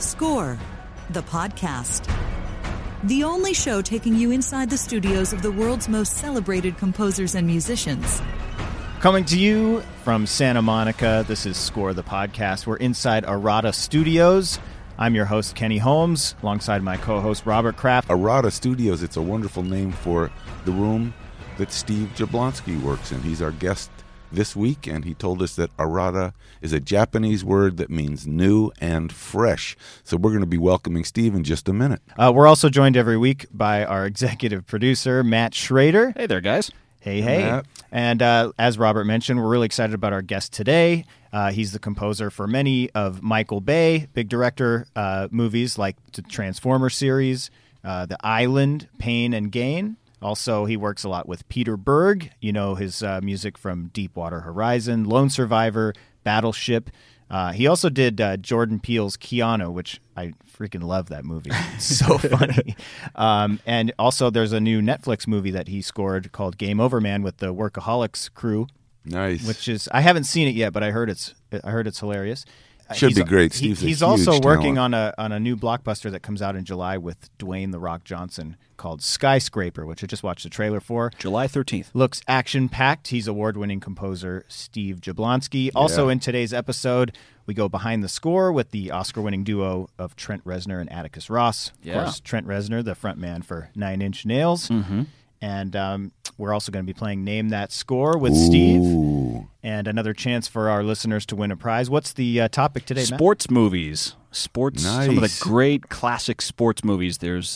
Score, the podcast. The only show taking you inside the studios of the world's most celebrated composers and musicians. Coming to you from Santa Monica, this is Score, the podcast. We're inside Arata Studios. I'm your host, Kenny Holmes, alongside my co-host, Robert Kraft. Arata Studios, it's a wonderful name for the room that Steve Jablonski works in. He's our guest this week, and he told us that Arata is a Japanese word that means new and fresh. So we're going to be welcoming Steve in just a minute. We're also joined every week by our executive producer, Matt Schrader. Hey there, guys. Hey, hey. Matt. And as Robert mentioned, we're really excited about our guest today. He's the composer for many of Michael Bay, big director movies like the Transformers series, The Island, Pain and Gain. Also, he works a lot with Peter Berg, you know, his music from Deepwater Horizon, Lone Survivor, Battleship. He also did Jordan Peele's Keanu, which I freaking love that movie. It's so funny. And also there's a new Netflix movie that he scored called Game Over Man with the Workaholics crew. Nice. Which is, I haven't seen it yet, but I heard it's hilarious. Should be great. He's also working on a new blockbuster that comes out in July with Dwayne "The Rock" Johnson called Skyscraper, which I just watched the trailer for. July 13th. Looks action-packed. He's award-winning composer Steve Jablonski. Yeah. Also in today's episode, we go behind the score with the Oscar-winning duo of Trent Reznor and Atticus Ross. Yeah. Of course, Trent Reznor, the frontman for Nine Inch Nails. Mm-hmm. And we're also going to be playing Name That Score with Steve. And another chance for our listeners to win a prize. What's the topic today, Matt? Sports movies. Sports. Nice. Some of the great classic sports movies. There's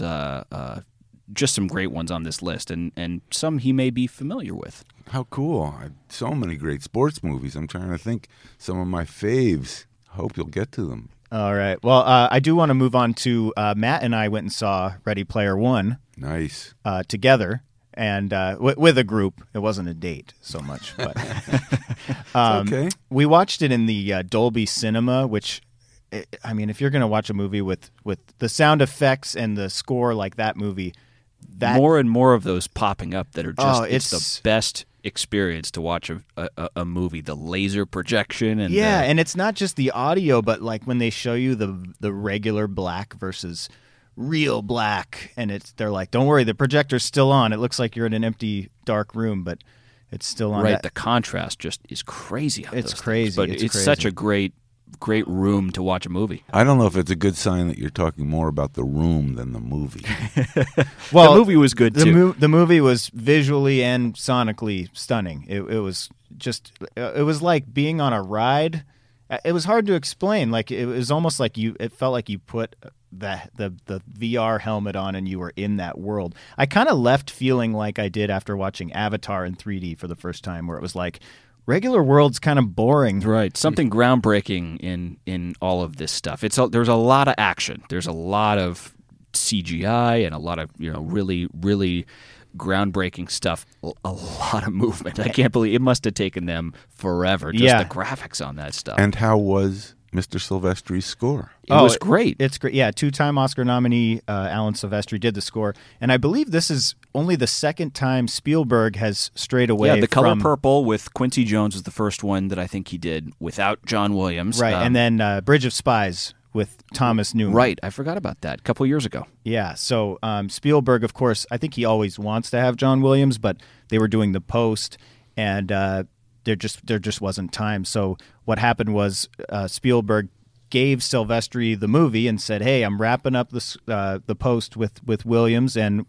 just some great ones on this list, and some he may be familiar with. How cool. So many great sports movies. I'm trying to think some of my faves. Hope you'll get to them. All right. Well, I do want to move on to Matt and I went and saw Ready Player One. Nice. Together. And with a group, it wasn't a date so much. But okay. We watched it in the Dolby Cinema, which, I mean, if you're going to watch a movie with the sound effects and the score like that movie, that more and more of those popping up that are just it's the best experience to watch a movie. The laser projection and and it's not just the audio, but like when they show you the regular black versus real black, and they're like, don't worry, the projector's still on. It looks like you're in an empty, dark room, but it's still on. Right, the contrast just is crazy. It's crazy. But it's such a great room to watch a movie. I don't know if it's a good sign that you're talking more about the room than the movie. Well, the movie was good, too. The movie was visually and sonically stunning. It was just, it was like being on a ride. It was hard to explain. Like, it was almost like it felt like you put the VR helmet on and you were in that world. I kind of left feeling like I did after watching Avatar in 3D for the first time, where it was like, regular world's kind of boring. Right. Something groundbreaking in all of this stuff. There's a lot of action. There's a lot of CGI and a lot of, you know, really, really groundbreaking stuff, a lot of movement. I can't believe it must have taken them forever, just the graphics on that stuff. And how was Mr. Silvestri's score? It was great. It's great. Yeah, two-time Oscar nominee Alan Silvestri did the score. And I believe this is only the second time Spielberg has strayed away from... Yeah, The Color Purple with Quincy Jones was the first one that I think he did without John Williams. Right, and then Bridge of Spies with Thomas Newman. Right, I forgot about that a couple years ago. Yeah, so Spielberg, of course, I think he always wants to have John Williams, but they were doing The Post, and... There just wasn't time. So what happened was Spielberg gave Silvestri the movie and said, "Hey, I'm wrapping up the Post with Williams, and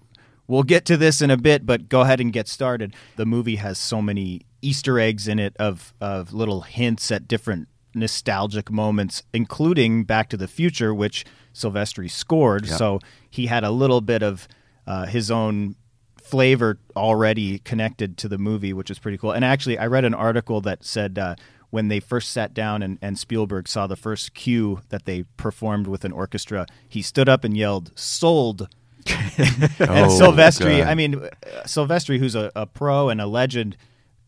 we'll get to this in a bit, but go ahead and get started." The movie has so many Easter eggs in it of little hints at different nostalgic moments, including Back to the Future, which Silvestri scored. Yeah. So he had a little bit of his own flavor already connected to the movie, which is pretty cool. And actually, I read an article that said when they first sat down and Spielberg saw the first cue that they performed with an orchestra, he stood up and yelled, "Sold!" And Silvestri, God. I mean, Silvestri, who's a pro and a legend,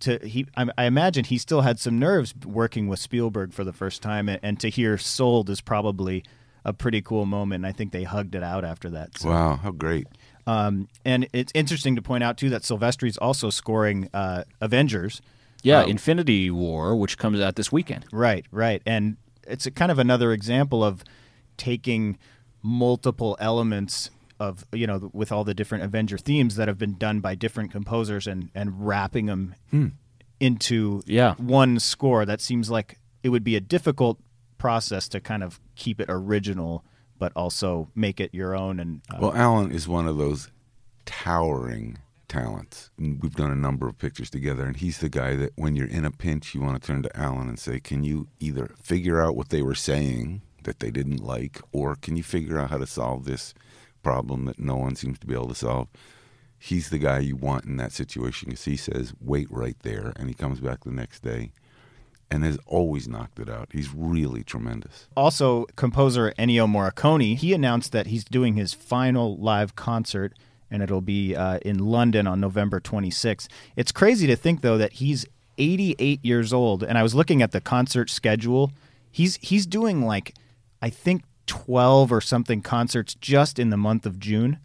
I imagine he still had some nerves working with Spielberg for the first time, and to hear "Sold" is probably a pretty cool moment. And I think they hugged it out after that. So. Wow, how great! And it's interesting to point out too that Silvestri's also scoring Avengers, Infinity War, which comes out this weekend. Right, and it's kind of another example of taking multiple elements of, you know, with all the different Avenger themes that have been done by different composers and wrapping them into one score. That seems like it would be a difficult process to kind of keep it original, but also make it your own. And Alan is one of those towering talents. We've done a number of pictures together, and he's the guy that when you're in a pinch, you want to turn to Alan and say, can you either figure out what they were saying that they didn't like, or can you figure out how to solve this problem that no one seems to be able to solve? He's the guy you want in that situation, because he says, wait right there, and he comes back the next day and has always knocked it out. He's really tremendous. Also, composer Ennio Morricone, he announced that he's doing his final live concert, and it'll be in London on November 26th. It's crazy to think, though, that he's 88 years old, and I was looking at the concert schedule. He's doing, like, I think 12 or something concerts just in the month of June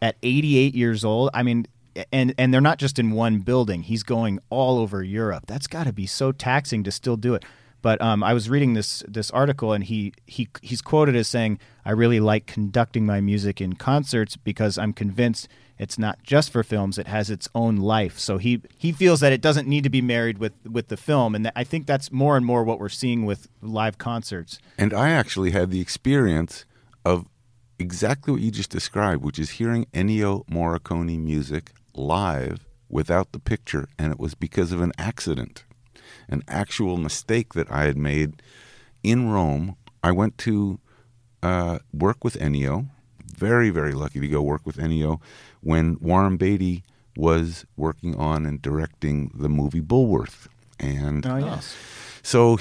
at 88 years old. I mean, and they're not just in one building. He's going all over Europe. That's got to be so taxing to still do it. But I was reading this article, and he's quoted as saying, "I really like conducting my music in concerts because I'm convinced it's not just for films. It has its own life." So he feels that it doesn't need to be married with the film. And I think that's more and more what we're seeing with live concerts. And I actually had the experience of exactly what you just described, which is hearing Ennio Morricone music live without the picture. And it was because of an accident, an actual mistake that I had made in Rome. I went to work with Ennio. Very, very lucky to go work with Ennio when Warren Beatty was working on and directing the movie Bulworth. And so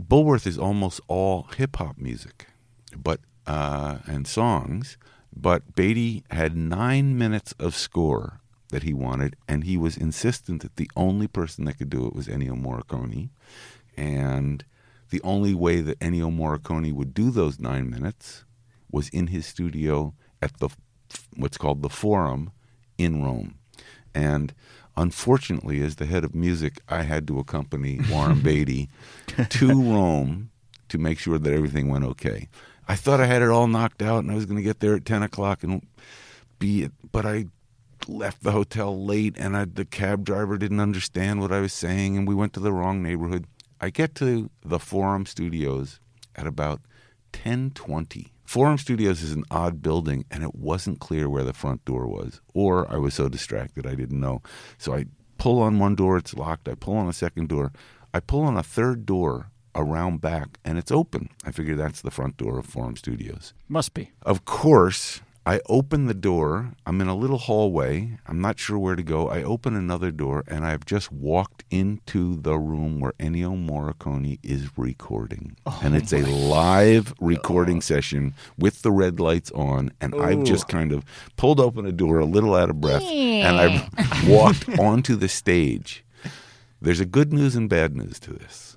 Bulworth is almost all hip-hop music and songs, but Beatty had 9 minutes of score that he wanted, and he was insistent that the only person that could do it was Ennio Morricone. And the only way that Ennio Morricone would do those 9 minutes was in his studio at the what's called the Forum in Rome. And unfortunately, as the head of music, I had to accompany Warren Beatty to Rome to make sure that everything went okay. I thought I had it all knocked out, and I was going to get there at 10 o'clock and but I left the hotel late, and the cab driver didn't understand what I was saying, and we went to the wrong neighborhood. I get to the Forum Studios at about 10:20. Forum Studios is an odd building, and it wasn't clear where the front door was, or I was so distracted I didn't know. So I pull on one door, it's locked. I pull on a second door. I pull on a third door around back, and it's open. I figure that's the front door of Forum Studios. Must be. Of course, I open the door. I'm in a little hallway. I'm not sure where to go. I open another door, and I've just walked into the room where Ennio Morricone is recording. Oh, and it's a live recording session with the red lights on, and I've just kind of pulled open a door a little out of breath, and I've walked onto the stage. There's a good news and bad news to this.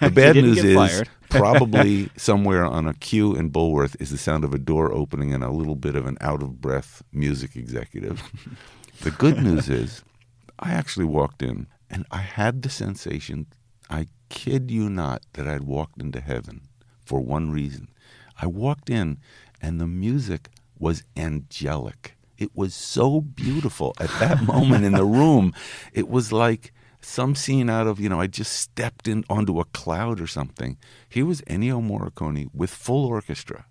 The bad news is probably somewhere on a cue in Bulworth is the sound of a door opening and a little bit of an out-of-breath music executive. The good news is I actually walked in, and I had the sensation, I kid you not, that I'd walked into heaven for one reason. I walked in, and the music was angelic. It was so beautiful at that moment in the room. It was like some scene out of, I just stepped in onto a cloud or something. Here was Ennio Morricone with full orchestra.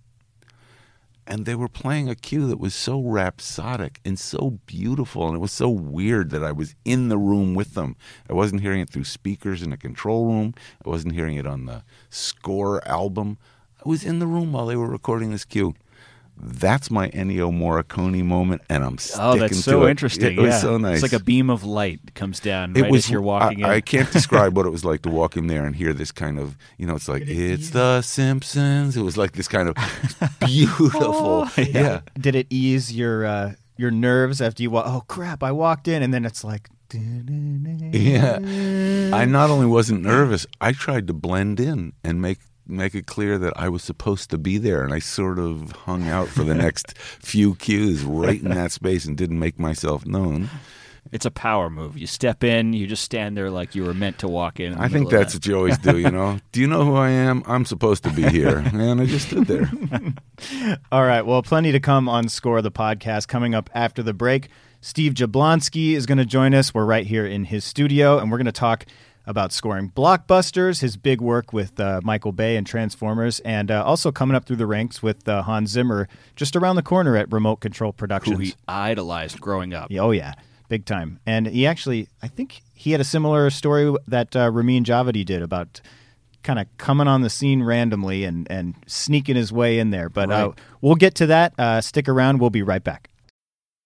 And they were playing a cue that was so rhapsodic and so beautiful, and it was so weird that I was in the room with them. I wasn't hearing it through speakers in a control room. I wasn't hearing it on the score album. I was in the room while they were recording this cue. That's my Ennio Morricone moment, and I'm sticking to it. Oh, that's so interesting. It was so nice. It's like a beam of light comes down right as you're walking in. I can't describe what it was like to walk in there and hear this kind of, you know, it's like, it's the Simpsons. It was like this kind of beautiful. Yeah. Did it ease your nerves after you walk? Oh, crap, I walked in, and then it's like. Yeah. I not only wasn't nervous, I tried to blend in and make it clear that I was supposed to be there, and I sort of hung out for the next few cues right in that space and didn't make myself known. It's a power move. You step in, you just stand there like you were meant to walk in. I think that's what you always do, you know. Do you know who I am? I'm supposed to be here. And I just stood there. All right. Well, plenty to come on Score the Podcast. Coming up after the break, Steve Jablonski is going to join us. We're right here in his studio, and we're going to talk about scoring blockbusters, his big work with Michael Bay and Transformers, and also coming up through the ranks with Hans Zimmer just around the corner at Remote Control Productions. Who he idolized growing up. Oh, yeah. Big time. And he actually, I think he had a similar story that Ramin Javadi did about kind of coming on the scene randomly and sneaking his way in there. But we'll get to that. Stick around. We'll be right back.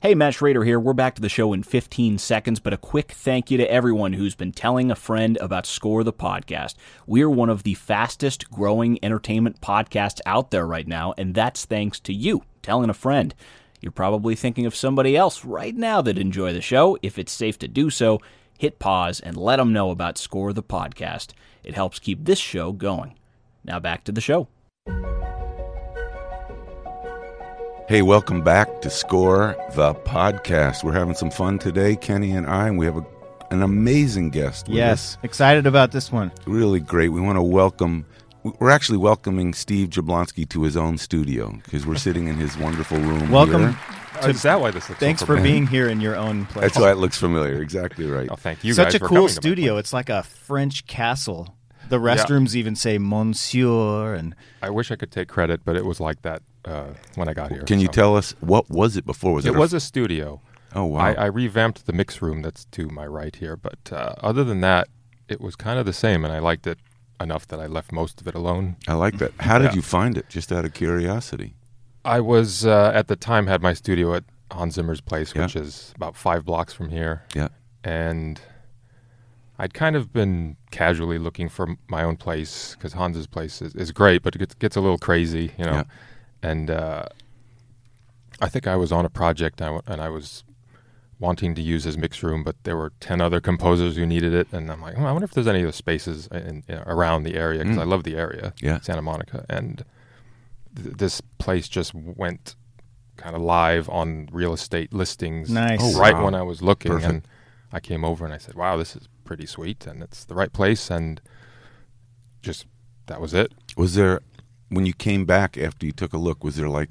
Hey, Matt Schrader here. We're back to the show in 15 seconds, but a quick thank you to everyone who's been telling a friend about Score the Podcast. We're one of the fastest growing entertainment podcasts out there right now, and that's thanks to you telling a friend. You're probably thinking of somebody else right now that'd enjoy the show. If it's safe to do so, hit pause and let them know about Score the Podcast. It helps keep this show going. Now back to the show. Hey, welcome back to Score the Podcast. We're having some fun today, Kenny and I, and we have an amazing guest with us. Yes, excited about this one. Really great. We want to welcome, we're actually welcoming Steve Jablonski to his own studio because we're sitting in his wonderful room. Welcome. Here. Is that why this looks thanks so for being here in your own place. That's why it looks familiar. Exactly right. Oh, thank you guys for coming. Such a cool studio. It's like a French castle. The restrooms even say Monsieur. And I wish I could take credit, but it was like that when I got here. Can you tell us, what was it before? Was it was a studio. Oh, wow. I revamped the mix room that's to my right here, but other than that, it was kind of the same, and I liked it enough that I left most of it alone. I like that. How did you find it, just out of curiosity? I was, at the time, had my studio at Hans Zimmer's place, which is about 5 blocks from here. Yeah. And I'd kind of been casually looking for my own place because Hans's place is great, but it gets a little crazy, you know. Yeah. And I think I was on a project and I was wanting to use his mix room, but there were 10 other composers who needed it. And I'm like, I wonder if there's any other spaces in around the area because I love the area, Santa Monica. And this place just went kind of live on real estate listings when I was looking. Perfect. And I came over and I said, wow, this is pretty sweet and it's the right place, and just that was it. Was there, when you came back after you took a look, was there like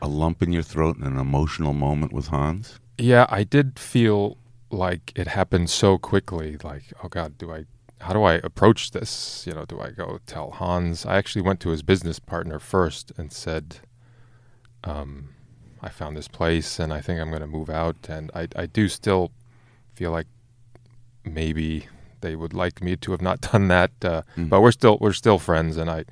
a lump in your throat and an emotional moment with Hans? Yeah, I did feel like it happened so quickly, like, oh God, how do I approach this? You know, do I go tell Hans? I actually went to his business partner first and said, I found this place and I think I'm going to move out, and I do still feel like maybe they would like me to have not done that, but we're still friends, and I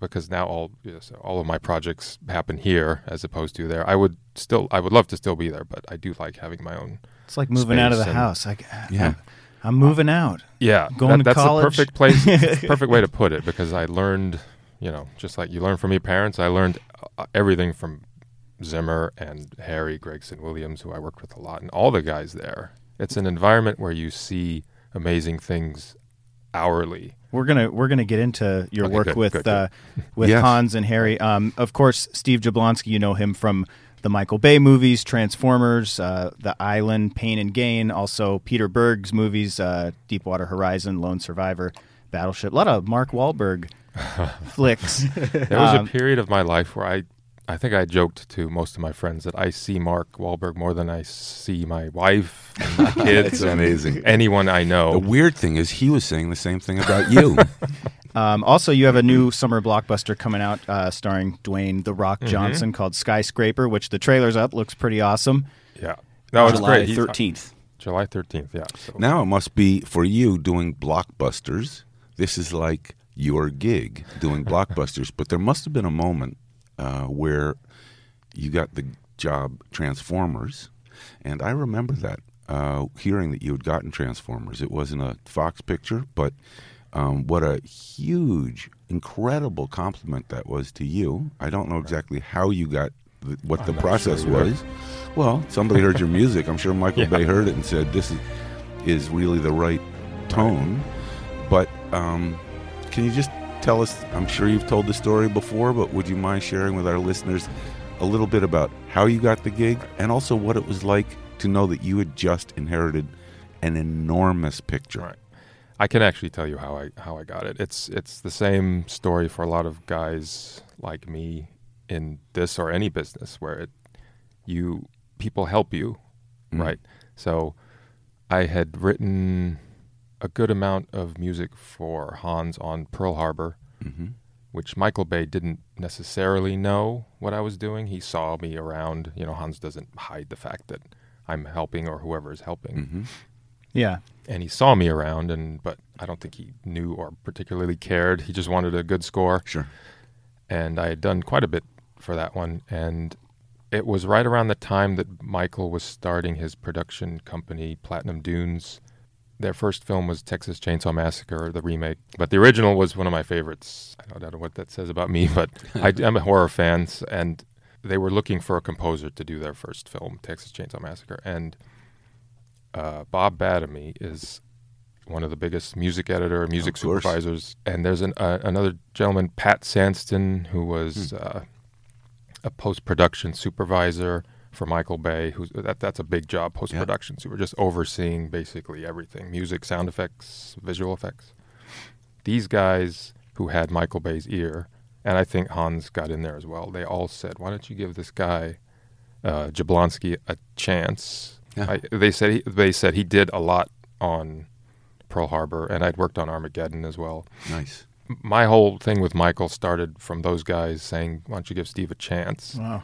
because now all of my projects happen here as opposed to there. I would love to still be there, but I do like having my own. It's like moving out of the house. I'm moving out. Yeah, going to college. That's the perfect place, perfect way to put it, because I learned, you know, just like you learn from your parents, I learned everything from Zimmer and Harry Gregson Williams, who I worked with a lot, and all the guys there. It's an environment where you see amazing things hourly. We're gonna get into your work with Hans and Harry. Of course, Steve Jablonski, you know him from the Michael Bay movies, Transformers, The Island, Pain and Gain, also Peter Berg's movies, Deepwater Horizon, Lone Survivor, Battleship. A lot of Mark Wahlberg flicks. There was a period of my life where I I think I joked to most of my friends that I see Mark Wahlberg more than I see my wife and my kids. It's amazing. Anyone I know. The weird thing is he was saying the same thing about you. Also, you have a new summer blockbuster coming out starring Dwayne "The Rock" Johnson called Skyscraper, which the trailer's up. Looks pretty awesome. Yeah. No, it's great. July 13th. July 13th, yeah. So. Now it must be, for you, doing blockbusters. This is like your gig, doing blockbusters. But there must have been a moment where you got the job Transformers, and I remember that, hearing that you had gotten Transformers. It wasn't a Fox picture, but what a huge, incredible compliment that was to you. I don't know exactly how you got what the process was. Well, somebody heard your music. I'm sure Michael Bay heard it and said, this is really the right tone. Right. But can you just tell us, I'm sure you've told the story before, but would you mind sharing with our listeners a little bit about how you got the gig and also what it was like to know that you had just inherited an enormous picture? Right. I can actually tell you how I got it. It's the same story for a lot of guys like me in this or any business where people help you, right? So I had written a good amount of music for Hans on Pearl Harbor, which Michael Bay didn't necessarily know what I was doing. He saw me around. You know, Hans doesn't hide the fact that I'm helping or whoever is helping. Yeah. And he saw me around, but I don't think he knew or particularly cared. He just wanted a good score. Sure. And I had done quite a bit for that one. And it was right around the time that Michael was starting his production company, Platinum Dunes. Their first film was Texas Chainsaw Massacre, the remake. But the original was one of my favorites. I don't know what that says about me, but I'm a horror fan. And they were looking for a composer to do their first film, Texas Chainsaw Massacre. And Bob Badamy is one of the biggest music editor, music supervisors. And there's another gentleman, Pat Sandston, who was a post-production supervisor for Michael Bay, that's a big job, post-production. Yeah. So we're just overseeing basically everything, music, sound effects, visual effects. These guys who had Michael Bay's ear, and I think Hans got in there as well, they all said, why don't you give this guy, Jablonski, a chance? Yeah. They said he did a lot on Pearl Harbor, and I'd worked on Armageddon as well. Nice. My whole thing with Michael started from those guys saying, why don't you give Steve a chance? Wow.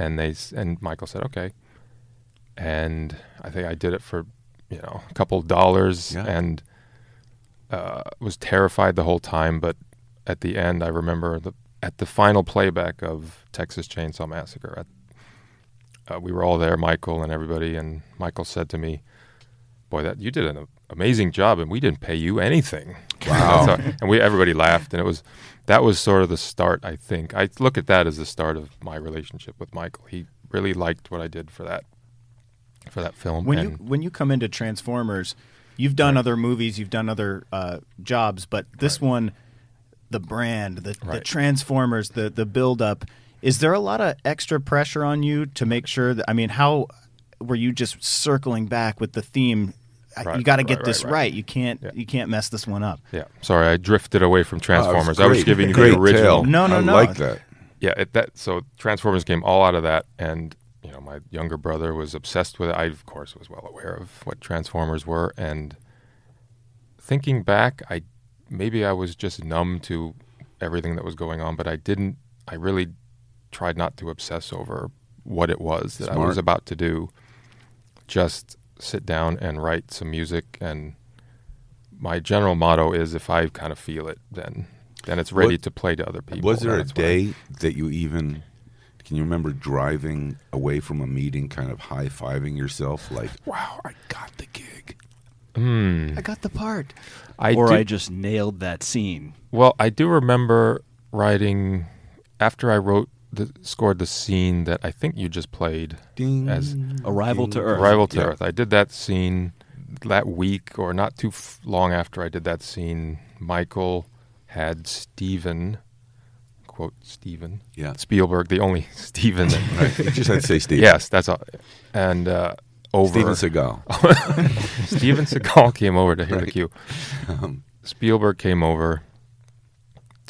And Michael said, okay. And I think I did it for, a couple dollars and was terrified the whole time. But at the end, I remember at the final playback of Texas Chainsaw Massacre, we were all there, Michael and everybody. And Michael said to me, boy, you did an amazing job and we didn't pay you anything. Wow. And everybody laughed. And that was sort of the start, I think. I look at that as the start of my relationship with Michael. He really liked what I did for that film. When you come into Transformers, you've done other movies, you've done other jobs, but this one, the brand, the Transformers, the build-up, is there a lot of extra pressure on you to make sure that, how were you just circling back with the theme? You got to get this right. You can't mess this one up. Yeah, sorry, I drifted away from Transformers. I was giving you the original. Tale. No. I like that. Yeah, so Transformers came all out of that, and my younger brother was obsessed with it. I, of course, was well aware of what Transformers were, and thinking back, maybe I was just numb to everything that was going on, but I didn't. I really tried not to obsess over what it was that I was about to do. Just sit down and write some music, and my general motto is if I kind of feel it, then it's ready to play to other people. Was there a day that you even, can you remember driving away from a meeting kind of high-fiving yourself like, wow, I got the gig. I got the part. I just nailed that scene. Well, I do remember writing, after I wrote scored the scene that I think you just played as Arrival to Earth. I did that scene that week, or not too long after I did that scene. Michael had Steven, Spielberg, the only Steven. Right. You just had to say Steven. Yes, that's all. And Steven Seagal came over to hear the cue. Spielberg came over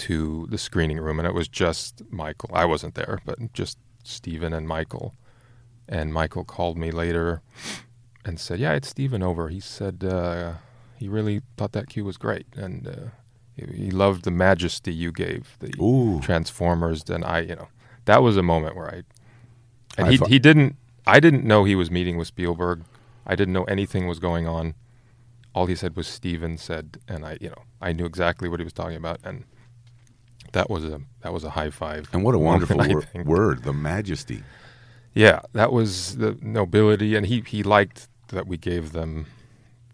to the screening room, and it was just Michael. I wasn't there, but just Steven and Michael. And Michael called me later and said, yeah, it's Steven over. He said he really thought that cue was great, and he loved the majesty you gave the Transformers. And I, you know, that was a moment where I didn't know he was meeting with Spielberg. I didn't know anything was going on. All he said was Steven said, and I knew exactly what he was talking about, and that was a high five. And what a wonderful word, the majesty. Yeah, that was the nobility, and he liked that we gave them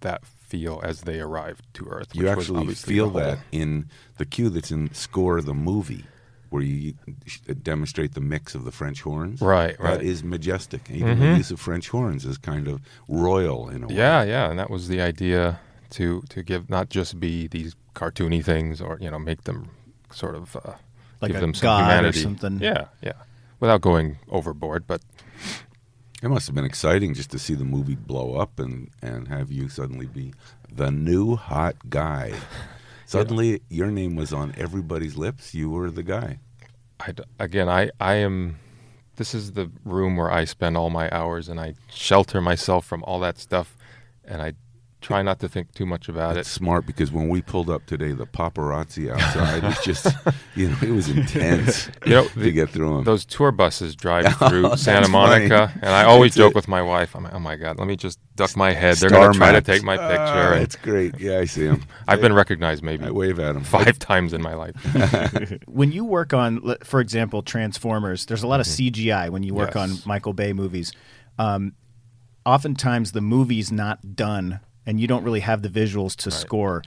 that feel as they arrived to Earth. You actually feel that in the cue that's in score of the movie, where you demonstrate the mix of the French horns. Right. That is majestic. Even the use of French horns is kind of royal in a way. Yeah, and that was the idea, to give, not just be these cartoony things, or, you know, make them sort of give them some humanity. Or something. Yeah, without going overboard, but... It must have been exciting just to see the movie blow up and have you suddenly be the new hot guy. Suddenly, your name was on everybody's lips. You were the guy. I am. This is the room where I spend all my hours, and I shelter myself from all that stuff, and I try not to think too much about it. That's smart, because when we pulled up today, the paparazzi outside was just, it was intense to get through them. Those tour buses drive through Santa Monica, funny. And I always joke with my wife, I'm like, oh my God, let me just duck my head. They're going to try to take my picture. That's great. Yeah, I see them. I've been recognized maybe I wave at them. Five times in my life. When you work on, for example, Transformers, there's a lot of CGI when you work on Michael Bay movies. Oftentimes the movie's not done, and you don't really have the visuals to score.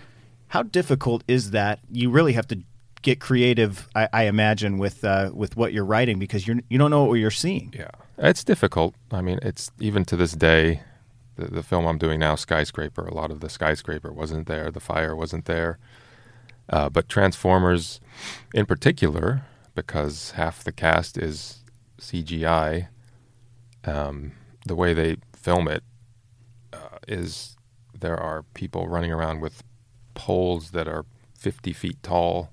How difficult is that? You really have to get creative, I imagine, with what you're writing, because you don't know what you're seeing. Yeah, it's difficult. I mean, it's even to this day, the film I'm doing now, Skyscraper, a lot of the skyscraper wasn't there, the fire wasn't there. But Transformers in particular, because half the cast is CGI, the way they film it is... There are people running around with poles that are 50 feet tall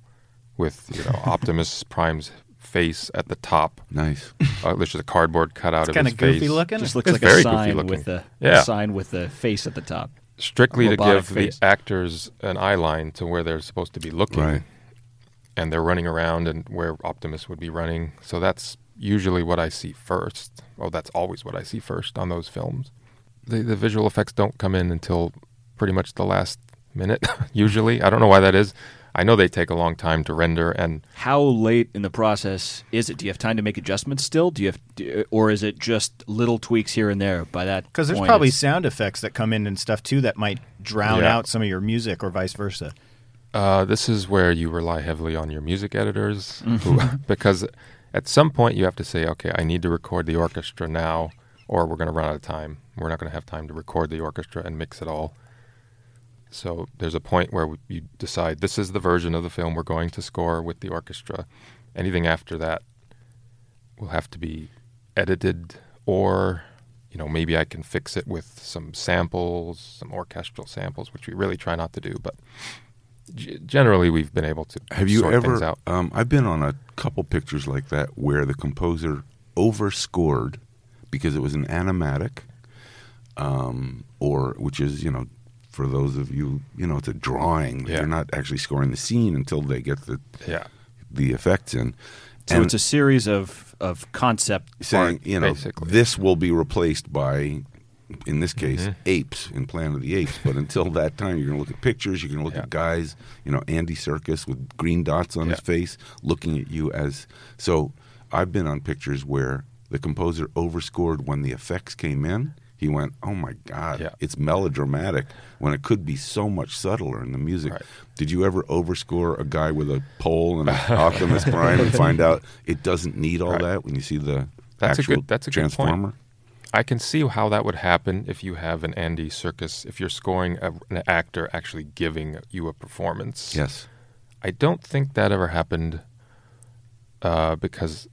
with, Optimus Prime's face at the top. Nice. Which is a cardboard cutout of his face. It's kind of goofy looking. Just looks like a sign with the face at the top. Strictly to give the actors an eye line to where they're supposed to be looking. Right. And they're running around and where Optimus would be running. So that's usually what I see first. Oh, that's always what I see first on those films. The visual effects don't come in until pretty much the last minute, usually. I don't know why that is. I know they take a long time to render. And how late in the process is it? Do you have time to make adjustments still? Or is it just little tweaks here and there by that point? Because there's probably sound effects that come in and stuff, too, that might drown out some of your music or vice versa. This is where you rely heavily on your music editors. Because at some point you have to say, okay, I need to record the orchestra now, or we're going to run out of time. We're not going to have time to record the orchestra and mix it all. So there's a point where you decide this is the version of the film we're going to score with the orchestra. Anything after that will have to be edited, or, maybe I can fix it with some samples, some orchestral samples, which we really try not to do, but generally we've been able to sort things out. I've been on a couple pictures like that where the composer overscored because it was an animatic, or which is, for those of you, it's a drawing. Yeah. They're not actually scoring the scene until they get the effects in. So it's a series of concept saying, basically, this will be replaced by, in this case, apes in Planet of the Apes. But until that time, you're going to look at pictures. You're going to look at guys, Andy Serkis with green dots on his face looking at you as... So I've been on pictures where the composer overscored when the effects came in. He went, oh my God, it's melodramatic when it could be so much subtler in the music. Right. Did you ever overscore a guy with a pole and an Optimus Prime and find out it doesn't need all that when you see the actual Transformer? Good point. I can see how that would happen if you have an Andy Serkis, if you're scoring an actor actually giving you a performance. Yes. I don't think that ever happened because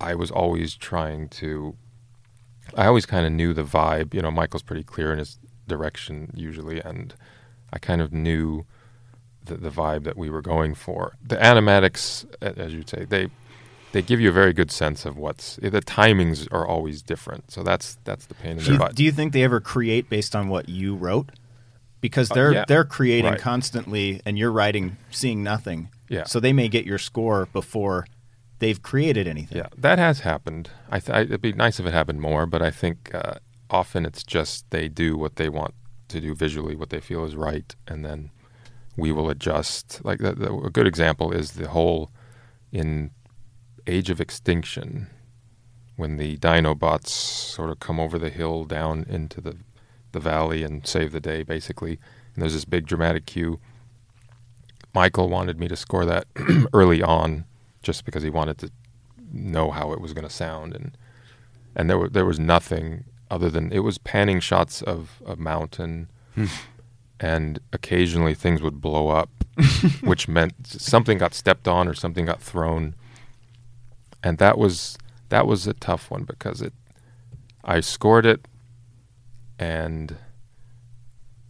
I was always trying to... I always kind of knew the vibe. Michael's pretty clear in his direction usually, and I kind of knew the vibe that we were going for. The animatics, as you'd say, they give you a very good sense of what's... The timings are always different. So that's the pain in the butt. Do you think they ever create based on what you wrote? Because they're creating constantly, and you're writing seeing nothing. Yeah. So they may get your score before they've created anything. Yeah, that has happened. It'd be nice if it happened more, but I think often it's just they do what they want to do visually, what they feel is right, and then we will adjust. Like a good example is the whole... in Age of Extinction, when the Dinobots sort of come over the hill down into the valley and save the day, basically. And there's this big dramatic cue. Michael wanted me to score that early on, just because he wanted to know how it was going to sound, and there was nothing other than it was panning shots of a mountain, and occasionally things would blow up, which meant something got stepped on or something got thrown. And that was a tough one because I scored it and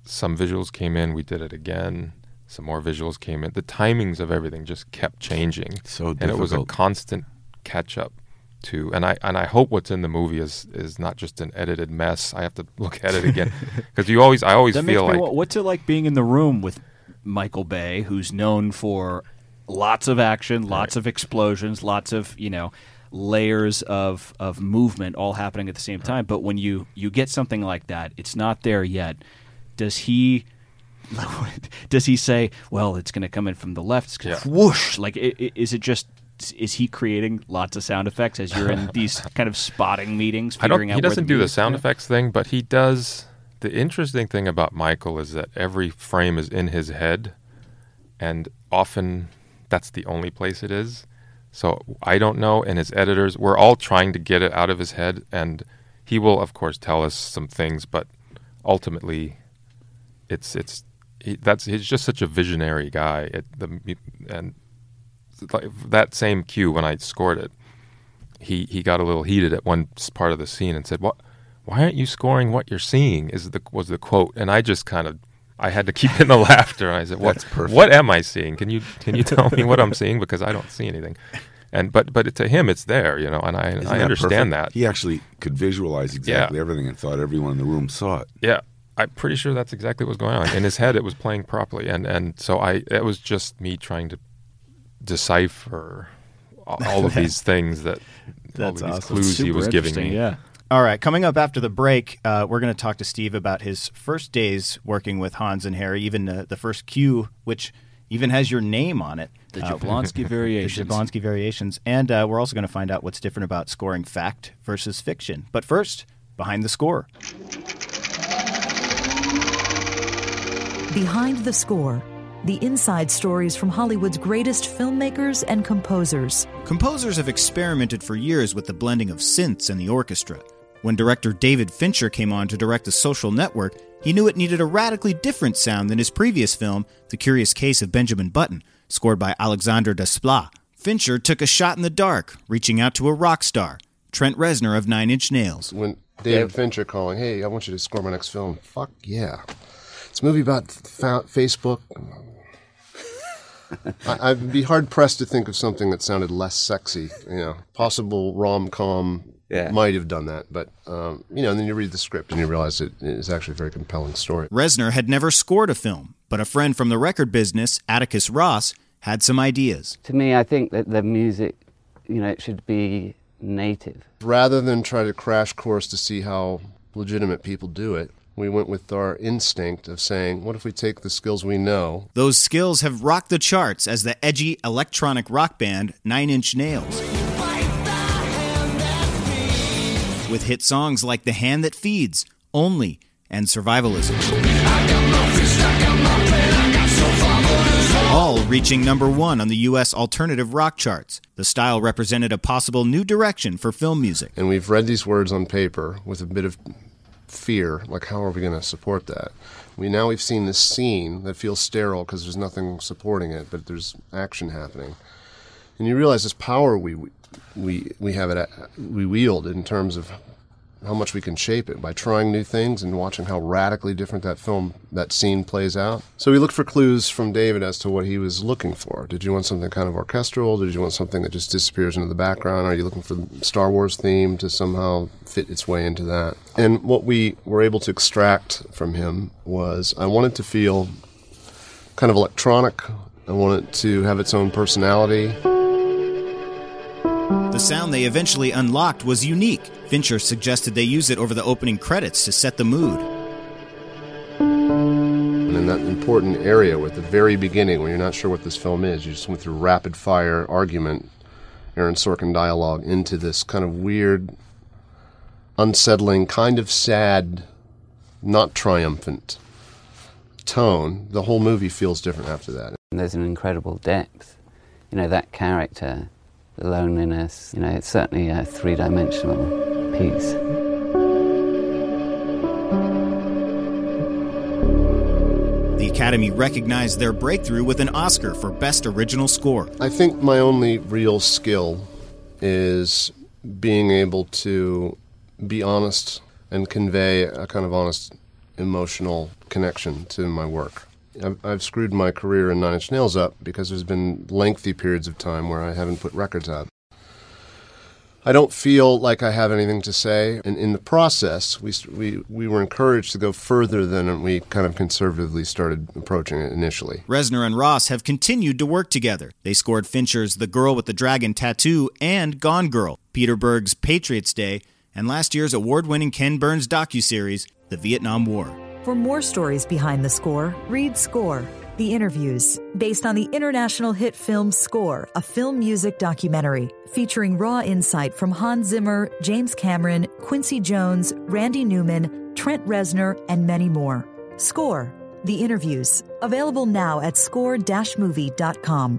some visuals came in, we did it again, some more visuals came in. The timings of everything just kept changing. So difficult. And it was a constant catch up to, and I hope what's in the movie is not just an edited mess. I have to look at it again because I always that feel like what's it like being in the room with Michael Bay, who's known for lots of action, lots of explosions, lots of, layers of movement all happening at the same time. But when you get something like that, it's not there yet. Does he say, well, it's going to come in from the left, it's going to whoosh? Like, is he creating lots of sound effects as you're in these kind of spotting meetings? Figuring out he doesn't do the sound effects thing, but he does. The interesting thing about Michael is that every frame is in his head, and often... that's the only place it is. So I don't know, and his editors, we're all trying to get it out of his head, and he will, of course, tell us some things, but ultimately, he's just such a visionary guy. And that same cue when I scored it, he got a little heated at one part of the scene and said, "What? Why aren't you scoring what you're seeing?" was the quote, and I just kind of. I had to keep in the laughter. And I said, "What am I seeing? Can you tell me what I'm seeing? Because I don't see anything." And but to him, it's there, And I understand that. He actually could visualize exactly everything and thought everyone in the room saw it. Yeah, I'm pretty sure that's exactly what was going on in his head. It was playing properly, and so it was just me trying to decipher all of these things clues he was giving me. Yeah. All right, coming up after the break, we're going to talk to Steve about his first days working with Hans and Harry, even the first cue, which even has your name on it. The Jablonski Variations. The Jablonski Variations. And we're also going to find out what's different about scoring fact versus fiction. But first, Behind the Score. Behind the Score. The inside stories from Hollywood's greatest filmmakers and composers. Composers have experimented for years with the blending of synths and the orchestra. When director David Fincher came on to direct The Social Network, he knew it needed a radically different sound than his previous film, The Curious Case of Benjamin Button, scored by Alexandre Desplat. Fincher took a shot in the dark, reaching out to a rock star, Trent Reznor of 9 Inch Nails. When David Fincher calling, "Hey, I want you to score my next film," fuck yeah. It's a movie about Facebook. I'd be hard-pressed to think of something that sounded less sexy, Possible rom-com might have done that, but, and then you read the script and you realize it's actually a very compelling story. Reznor had never scored a film, but a friend from the record business, Atticus Ross, had some ideas. To me, I think that the music, it should be native. Rather than try to crash course to see how legitimate people do it, we went with our instinct of saying, what if we take the skills we know? Those skills have rocked the charts as the edgy electronic rock band 9 Inch Nails. With hit songs like The Hand That Feeds, Only, and Survivalism. All reaching number 1 on the U.S. alternative rock charts. The style represented a possible new direction for film music. And we've read these words on paper with a bit of... fear, like how are we going to support that? We've seen this scene that feels sterile because there's nothing supporting it, but there's action happening, and you realize this power we wield in terms of how much we can shape it by trying new things and watching how radically different that scene plays out. So we looked for clues from David as to what he was looking for. Did you want something kind of orchestral? Did you want something that just disappears into the background? Are you looking for the Star Wars theme to somehow fit its way into that? And what we were able to extract from him was, I wanted to feel kind of electronic. I wanted it to have its own personality. The sound they eventually unlocked was unique. Fincher suggested they use it over the opening credits to set the mood. And in that important area where at the very beginning, when you're not sure what this film is, you just went through rapid-fire argument, Aaron Sorkin dialogue, into this kind of weird, unsettling, kind of sad, not triumphant tone. The whole movie feels different after that. There's an incredible depth. You know, that character, the loneliness, you know, it's certainly a three-dimensional piece. The Academy recognized their breakthrough with an Oscar for Best Original Score. I think my only real skill is being able to be honest and convey a kind of honest emotional connection to my work. I've screwed my career in Nine Inch Nails up because there's been lengthy periods of time where I haven't put records out. I don't feel like I have anything to say, and in the process, we were encouraged to go further than we kind of conservatively started approaching it initially. Reznor and Ross have continued to work together. They scored Fincher's The Girl with the Dragon Tattoo and Gone Girl, Peter Berg's Patriots Day, and last year's award-winning Ken Burns docuseries, The Vietnam War. For more stories behind the score, read Score, The Interviews, based on the international hit film Score, a film music documentary featuring raw insight from Hans Zimmer, James Cameron, Quincy Jones, Randy Newman, Trent Reznor, and many more. Score, The Interviews, available now at score-movie.com.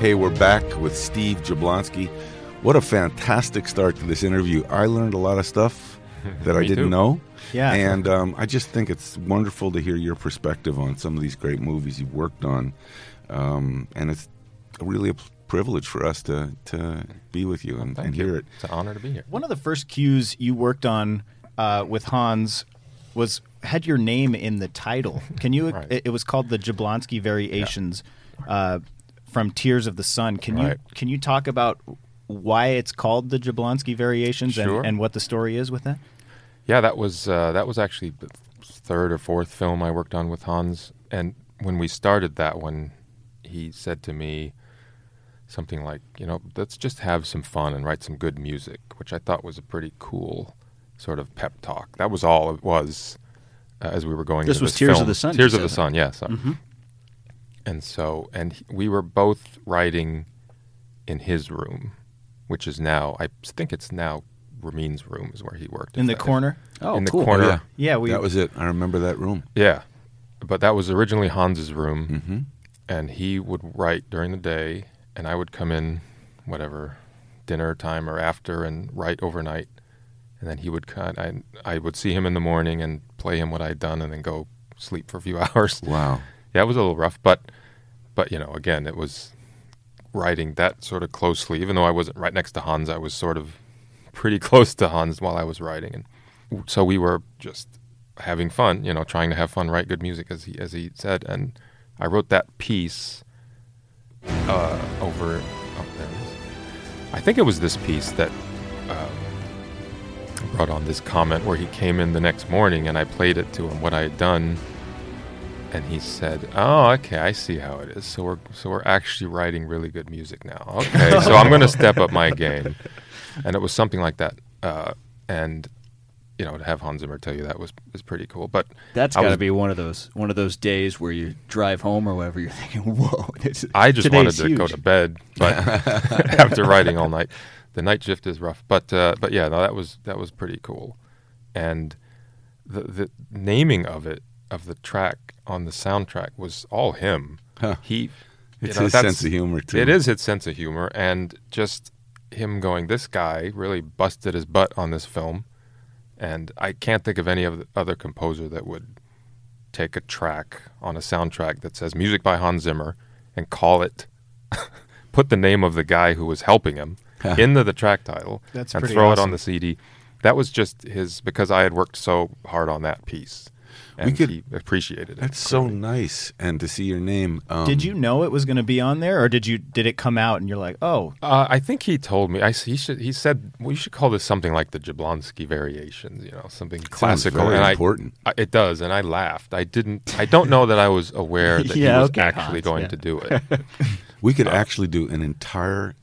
Hey, we're back with Steve Jablonski. What a fantastic start to this interview. I learned a lot of stuff that I didn't know. Yeah. And I just think it's wonderful to hear your perspective on some of these great movies you've worked on. And it's really a privilege for us to be with you and hear it. It's an honor to be here. One of the first cues you worked on with Hans had your name in the title. Can you? Right. It was called the Jablonski Variations. Yeah. From Tears of the Sun. Can you talk about why it's called the Jablonski Variations? Sure. and what the story is with that? Yeah, that was actually the third or fourth film I worked on with Hans. And when we started that one, he said to me something like, you know, let's just have some fun and write some good music, which I thought was a pretty cool sort of pep talk. That was all it was as we were going into this film. This was Tears of the Sun. Tears of the Sun, yes. Yeah, mm-hmm. And so, we were both writing in his room, which is now, I think it's now Ramin's room is where he worked. In the corner? Oh, in the corner. Yeah, that was it. I remember that room. Yeah. But that was originally Hans's room, mm-hmm. and he would write during the day, and I would come in, whatever, dinner time or after, and write overnight. And then he would I would see him in the morning and play him what I'd done and then go sleep for a few hours. Wow. Yeah, it was a little rough, but you know, again, it was writing that sort of closely. Even though I wasn't right next to Hans, I was sort of pretty close to Hans while I was writing, and so we were just having fun, you know, trying to have fun, write good music, as he said. And I wrote that piece over. Oh, there it is. I think it was this piece that brought on this comment where he came in the next morning, and I played it to him what I had done. And he said, "Oh, okay, I see how it is. So we're actually writing really good music now. Okay, so I'm going to step up my game." And it was something like that. And you know, to have Hans Zimmer tell you that was pretty cool. But that's got to be one of those days where you drive home or whatever, you're thinking, whoa, this is, I just wanted to go to bed, but after writing all night, the night shift is rough. But yeah, no, that was pretty cool, and the naming of it, of the track on the soundtrack, was all him. Huh. It's his sense of humor too. It is his sense of humor, and just him going, this guy really busted his butt on this film, and I can't think of any other composer that would take a track on a soundtrack that says music by Hans Zimmer and call it, put the name of the guy who was helping him into the track title, and throw awesome. It on the CD. That was just his, because I had worked so hard on that piece. And he appreciated it. That's so nice, and to see your name. Did you know it was going to be on there, or did it come out and you're like, oh? I think he told me. He said, well, you should call this something like the Jablonski Variations, you know, something classical. Sounds very important. It does, and I laughed. I don't know that I was aware that he was actually going to do it. We could actually do an entire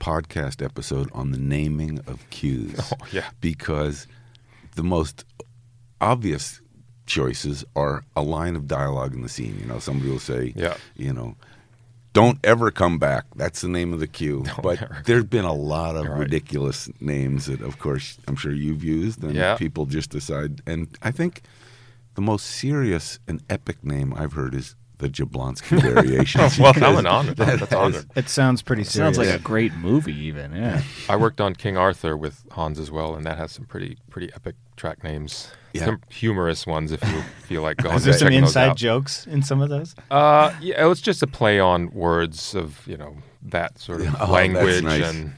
podcast episode on the naming of cues. Oh, yeah. Because the most obvious choices are a line of dialogue in the scene. You know, somebody will say, you know, don't ever come back. That's the name of the cue. There's been a lot of ridiculous names that, of course, I'm sure you've used, and people just decide. And I think the most serious and epic name I've heard is the Jablonski Variations. Well, I'm an honor. That's honored. It sounds pretty serious. Sounds like a great movie, even. Yeah. I worked on King Arthur with Hans as well, and that has some pretty epic track names. Yeah. Some humorous ones, if you feel like going. Is there some inside jokes in some of those? Yeah, it was just a play on words of, you know, that sort of language. Nice. And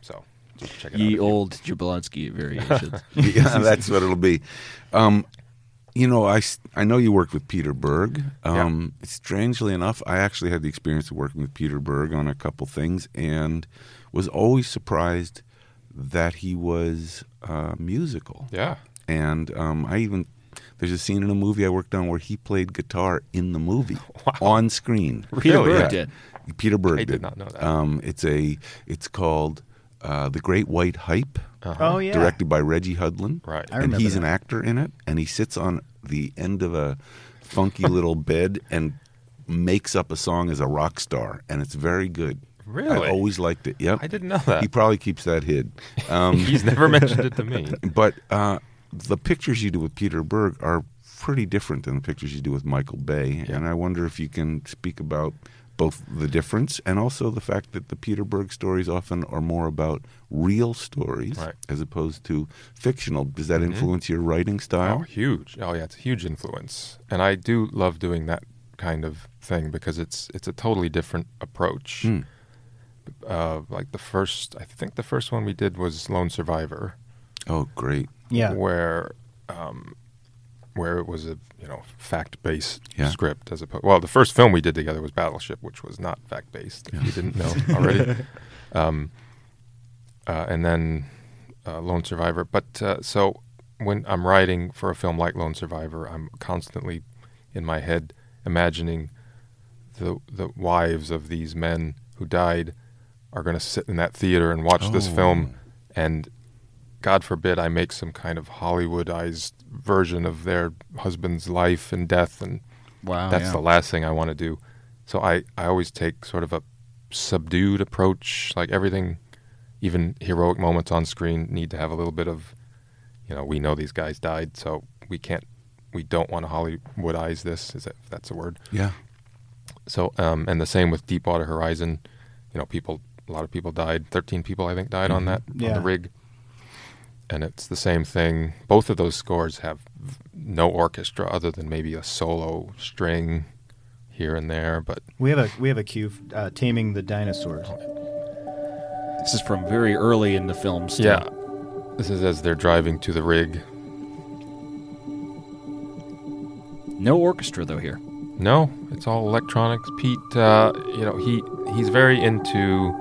so just check it out. Ye old Jablonski Variations. Yeah, that's what it'll be. You know, I know you worked with Peter Berg. Strangely enough, I actually had the experience of working with Peter Berg on a couple things, and was always surprised that he was musical. Yeah. And there's a scene in a movie I worked on where he played guitar in the movie on screen. Really? Peter Berg did. Peter Berg did. I did not know that. It's called The Great White Hype. Oh, yeah. Directed by Reggie Hudlin. Right. And he's an actor in it, and he sits on the end of a funky little bed and makes up a song as a rock star, and it's very good. Really? I always liked it. Yep. I didn't know that. He probably keeps that hid. He's never mentioned it to me. But the pictures you do with Peter Berg are pretty different than the pictures you do with Michael Bay, and I wonder if you can speak about both the difference and also the fact that the Peter Berg stories often are more about real stories as opposed to fictional. Does that influence your writing style? Oh, huge. Oh, yeah, it's a huge influence. And I do love doing that kind of thing because it's a totally different approach. Mm. Like the first one we did was Lone Survivor. Oh, great. Yeah. Where it was a fact-based script as opposed. Well, the first film we did together was Battleship, which was not fact-based. If you didn't know already, and then Lone Survivor. But so when I'm writing for a film like Lone Survivor, I'm constantly in my head imagining the wives of these men who died are going to sit in that theater and watch this film, and God forbid I make some kind of Hollywoodized version of their husband's life and death, and that's the last thing I want to do. So I always take sort of a subdued approach, like everything, even heroic moments on screen need to have a little bit of, we know these guys died, so we don't want to Hollywoodize this, if that's a word. Yeah. So, and the same with Deepwater Horizon, a lot of people died, 13 people I think died on that, on the rig. And it's the same thing. Both of those scores have no orchestra other than maybe a solo string here and there. But we have a cue, Taming the Dinosaurs. This is from very early in the film still. Yeah. This is as they're driving to the rig. No orchestra, though, here. No, it's all electronics. Pete, he's very into...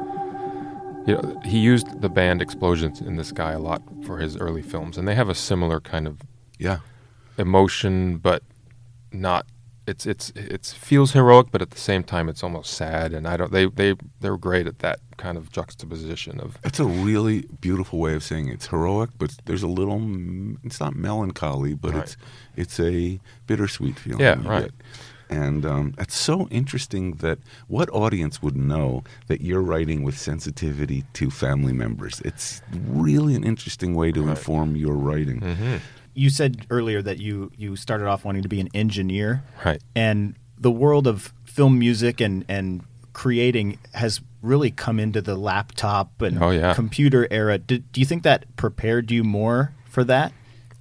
he used the band Explosions in the Sky a lot for his early films, and they have a similar kind of emotion, but not It feels heroic, but at the same time, it's almost sad. And I don't. They're great at that kind of juxtaposition of. That's a really beautiful way of saying it. It's heroic, but there's a little. It's not melancholy, but right. it's a bittersweet feeling. Yeah, right. And it's so interesting that what audience would know that you're writing with sensitivity to family members? It's really an interesting way to inform your writing. Mm-hmm. You said earlier that you started off wanting to be an engineer. Right. And the world of film music and creating has really come into the laptop and computer era. Do you think that prepared you more for that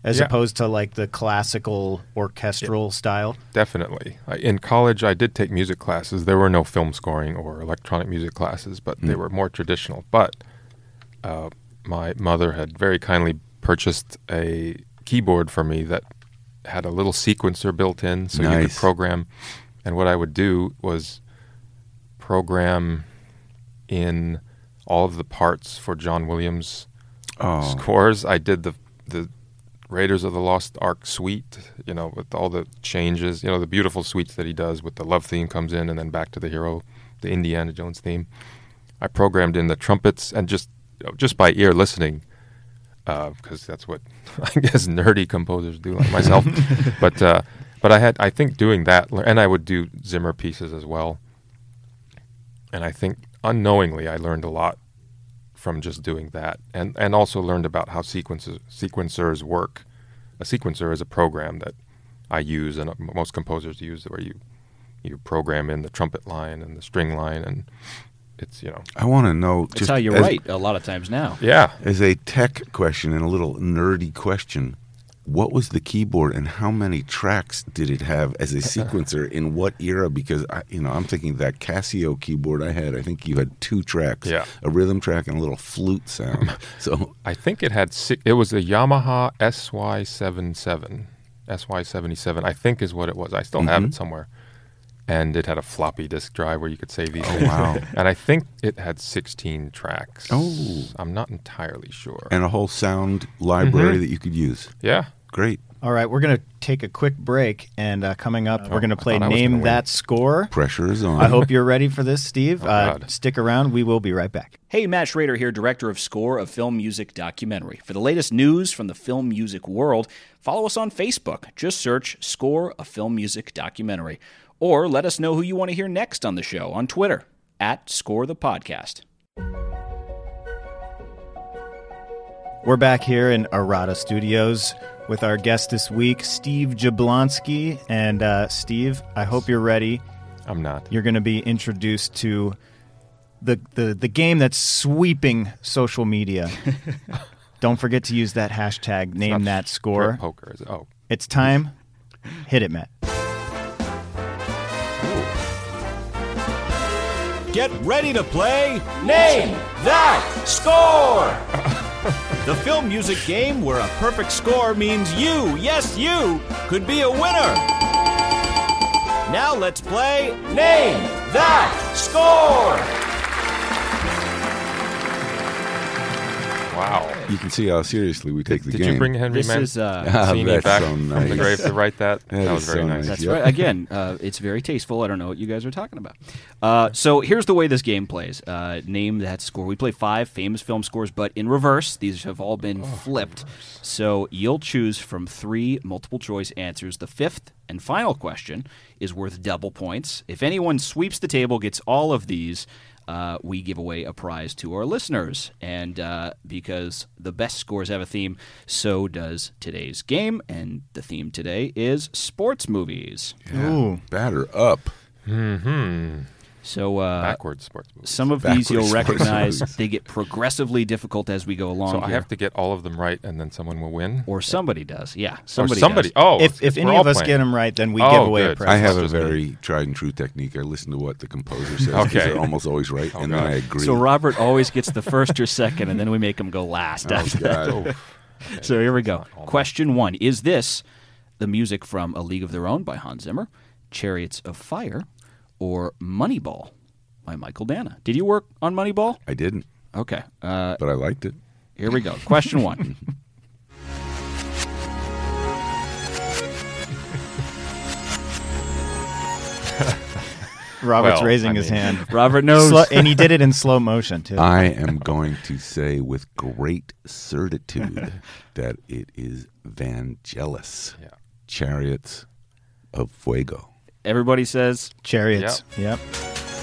as opposed to like the classical orchestral style? Definitely. In college, I did take music classes. There were no film scoring or electronic music classes, but they were more traditional. But my mother had very kindly purchased a keyboard for me that had a little sequencer built in, so you could program. And what I would do was program in all of the parts for John Williams scores. I did the Raiders of the Lost Ark suite, with all the changes, the beautiful suites that he does with the love theme comes in and then back to the hero, the Indiana Jones theme. I programmed in the trumpets and just by ear listening, because that's what I guess nerdy composers do, like myself. But I think doing that, and I would do Zimmer pieces as well. And I think unknowingly I learned a lot from just doing that, and also learned about how sequencers work. A sequencer is a program that I use, and most composers use, where you program in the trumpet line and the string line and. It's, I want to know. It's how you write a lot of times now. Yeah. As a tech question and a little nerdy question, what was the keyboard and how many tracks did it have as a sequencer in what era? Because, I'm thinking that Casio keyboard I had, I think you had 2 tracks, a rhythm track and a little flute sound. So I think it had 6. It was a Yamaha SY77, I think is what it was. I still have it somewhere. And it had a floppy disk drive where you could save these things. Wow. And I think it had 16 tracks. Oh. I'm not entirely sure. And a whole sound library that you could use. Yeah. Great. All right, we're going to take a quick break. And coming up, we're going to play Name That Score. Pressure is on. I hope you're ready for this, Steve. Stick around. We will be right back. Hey, Matt Schrader here, director of Score, a film music documentary. For the latest news from the film music world, follow us on Facebook. Just search Score, a film music documentary. Or let us know who you want to hear next on the show on Twitter, @ScoreThePodcast. We're back here in Arata Studios with our guest this week, Steve Jablonski. And Steve, I hope you're ready. I'm not. You're going to be introduced to the game that's sweeping social media. Don't forget to use that hashtag, it's name that score. Poker, is it? Oh. It's time. Hit it, Matt. Get ready to play Name That Score! The film music game where a perfect score means you, yes you, could be a winner! Now let's play Name That Score! Wow. You can see how seriously we take the game. Did you bring Henry Mancini back from the grave to write that? That was very nice. That's right. Again, it's very tasteful. I don't know what you guys are talking about. So here's the way this game plays. Name That Score. We play 5 famous film scores, but in reverse. These have all been flipped. Reverse. So you'll choose from 3 multiple-choice answers. The 5th and final question is worth double points. If anyone sweeps the table, gets all of these, we give away a prize to our listeners. And because the best scores have a theme, so does today's game. And the theme today is sports movies. Yeah. Ooh. Batter up. Mm-hmm. So backwards sports movies. Some of backwards these you'll recognize. They get progressively difficult as we go along. So I have to get all of them right, and then someone will win. Or somebody does. Yeah, somebody does. Oh, if any of us get them right, then we give away a prize. I have a very tried and true technique. I listen to what the composer says. Okay, because they're almost always right, and then I agree. So Robert always gets the first or second, and then we make him go last. After that. Okay. So here we go. Question 1: Is this the music from A League of Their Own by Hans Zimmer, Chariots of Fire, or Moneyball by Michael Dana? Did you work on Moneyball? I didn't. Okay. But I liked it. Here we go. Question 1. Robert's raising his hand. Robert knows. And he did it in slow motion, too. I am going to say with great certitude that it is Vangelis. Yeah. Chariots of Fuego. Everybody says Chariots. Yep.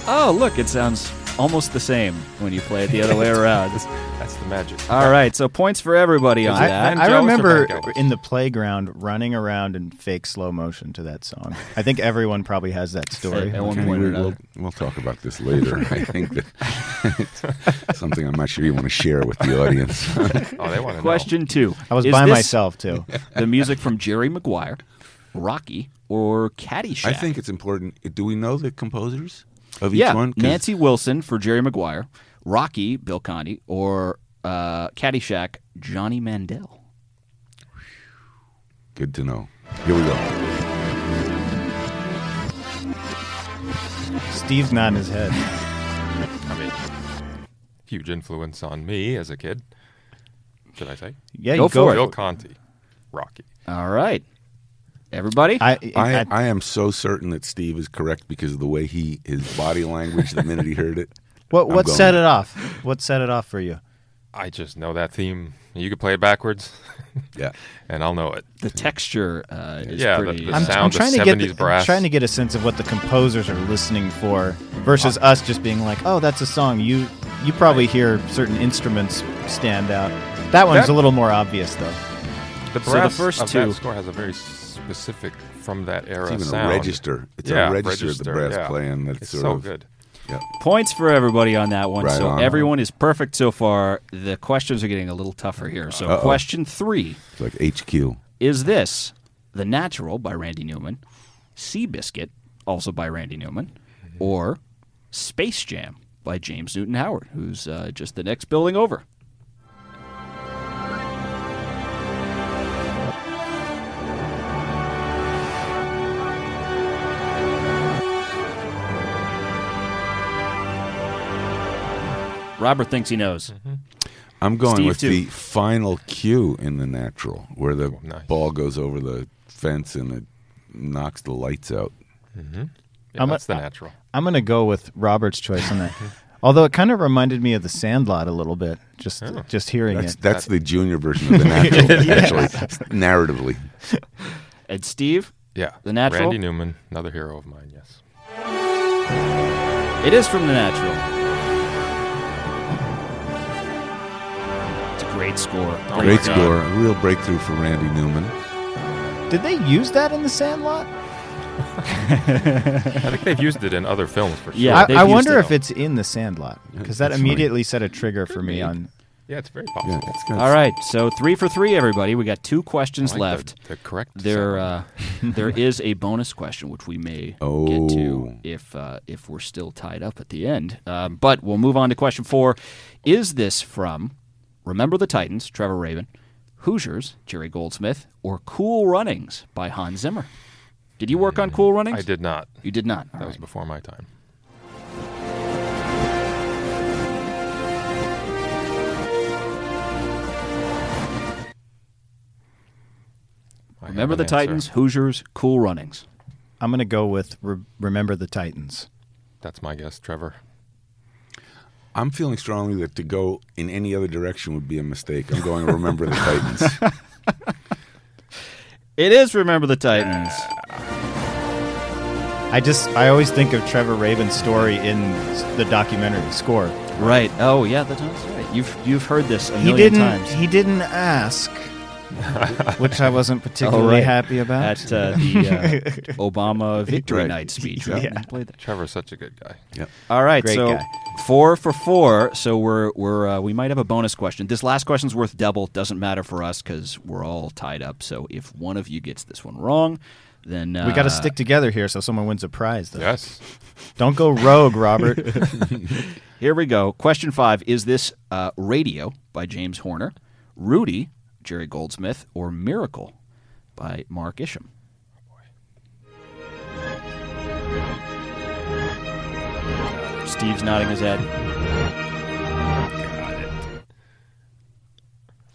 Oh, look, it sounds almost the same when you play it the other way around. That's the magic. All right, so points for everybody on that. I remember in the playground running around in fake slow motion to that song. I think everyone probably has that story. At one point or another. We'll talk about this later. I think that it's something I'm not sure you want to share with the audience. Oh, they want to Question know. Two. I was by myself, too. The music from Jerry Maguire, Rocky, or Caddyshack? I think it's important. Do we know the composers? Of each one? Nancy Wilson for Jerry Maguire, Rocky, Bill Conti, or Caddyshack, Johnny Mandel. Good to know. Here we go. Steve's nodding his head. I mean, huge influence on me as a kid. Should I say? Yeah, go for it. Bill Conti, Rocky. All right. Everybody? I am so certain that Steve is correct because of the way his body language the minute he heard it. What set it off? What set it off for you? I just know that theme. You could play it backwards. Yeah. And I'll know it. The texture is pretty... Yeah, the sound of 70s brass. I'm trying to get a sense of what the composers are listening for versus us just being like, oh, that's a song. You probably hear certain instruments stand out. That one's a little more obvious, though. The brass that score has a very... specific from that era. It's even sound. It's a register the brass playing. It's sort so of, good. Yeah. Points for everybody on that one. Right so on. Everyone is perfect so far. The questions are getting a little tougher here. So question three. It's like HQ. Is this The Natural by Randy Newman, Seabiscuit, also by Randy Newman, or Space Jam by James Newton Howard, who's just the next building over? Robert thinks he knows. Mm-hmm. I'm going Steve with the final cue in The Natural, where the ball goes over the fence and it knocks the lights out. Mm-hmm. Yeah, that's The Natural. I'm going to go with Robert's choice on that. Although it kind of reminded me of The Sandlot a little bit, just hearing it. That's the junior version of The Natural, actually, narratively. And Steve? Yeah. The Natural? Randy Newman, another hero of mine, yes. It is from The Natural. Great score. Great score. A real breakthrough for Randy Newman. Did they use that in The Sandlot? I think they've used it in other films for sure. Yeah, I wonder if it's in The Sandlot, because that immediately set a trigger for me on... Yeah, it's very possible. Yeah, all right, so 3 for 3, everybody. We got 2 questions left. They're correct. There is a bonus question, which we may get to if we're still tied up at the end. But we'll move on to question 4. Is this from... Remember the Titans, Trevor Rabin, Hoosiers, Jerry Goldsmith, or Cool Runnings by Hans Zimmer? Did you work on Cool Runnings? I did not. You did not? All right. Was before my time. Remember the Titans, Hoosiers, Cool Runnings. I'm going to go with Remember the Titans. That's my guess, Trevor. I'm feeling strongly that to go in any other direction would be a mistake. I'm going to Remember the Titans. It is Remember the Titans. I always think of Trevor Rabin's story in the documentary Score. Right. Oh, yeah, that's right. You've heard this a million times. He didn't ask, which I wasn't particularly happy about. At the Obama Victory Night speech. Right? Yeah. Played that. Trevor's such a good guy. Yep. All right, Great guy. 4 for 4, so we're we might have a bonus question. This last question's worth double. Doesn't matter for us because we're all tied up. So if one of you gets this one wrong, then we got to stick together here so someone wins a prize. Though. Yes, don't go rogue, Robert. Here we go. Question 5: Is this Radio by James Horner, Rudy, Jerry Goldsmith, or Miracle by Mark Isham? Steve's nodding his head.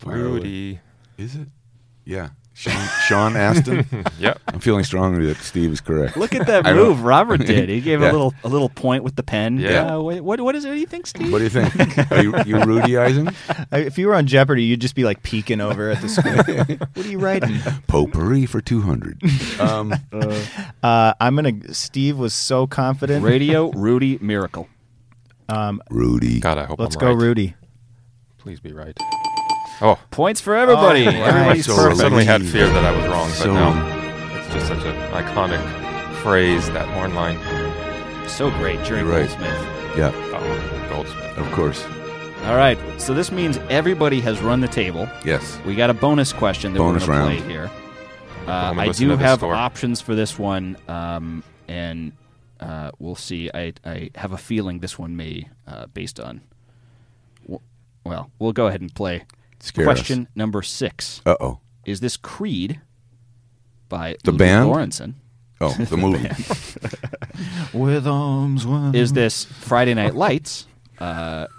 Got it. Rudy. Is it? Yeah. Sean Sean Astin. Yep. I'm feeling strongly that Steve is correct. Look at that move Robert did. He gave a little point with the pen. Yeah. What is it? What do you think, Steve? What do you think? Are you Rudyizing? If you were on Jeopardy, you'd just be like peeking over at the screen. What are you writing? Potpourri for 200. I'm gonna. Steve was so confident. Radio Rudy Miracle. Rudy. God, I hope I'm right. Let's go, Rudy. Please be right. Oh, points for everybody! Oh, everybody's so perfect. I suddenly had fear that I was wrong, but no, it's just such an iconic phrase, that horn line. So great, Jerry Goldsmith. Yeah, Goldsmith, of course. All right, so this means everybody has run the table. Yes, we got a bonus question that we're going to play here. I do have options for this one, and we'll see. I have a feeling this one may, based on. Well, we'll go ahead and play. Scare question us. Number 6. Uh-oh. Is this Creed by the band? Lawrenson? Oh, the movie. With arms wide. Is this Friday Night Lights,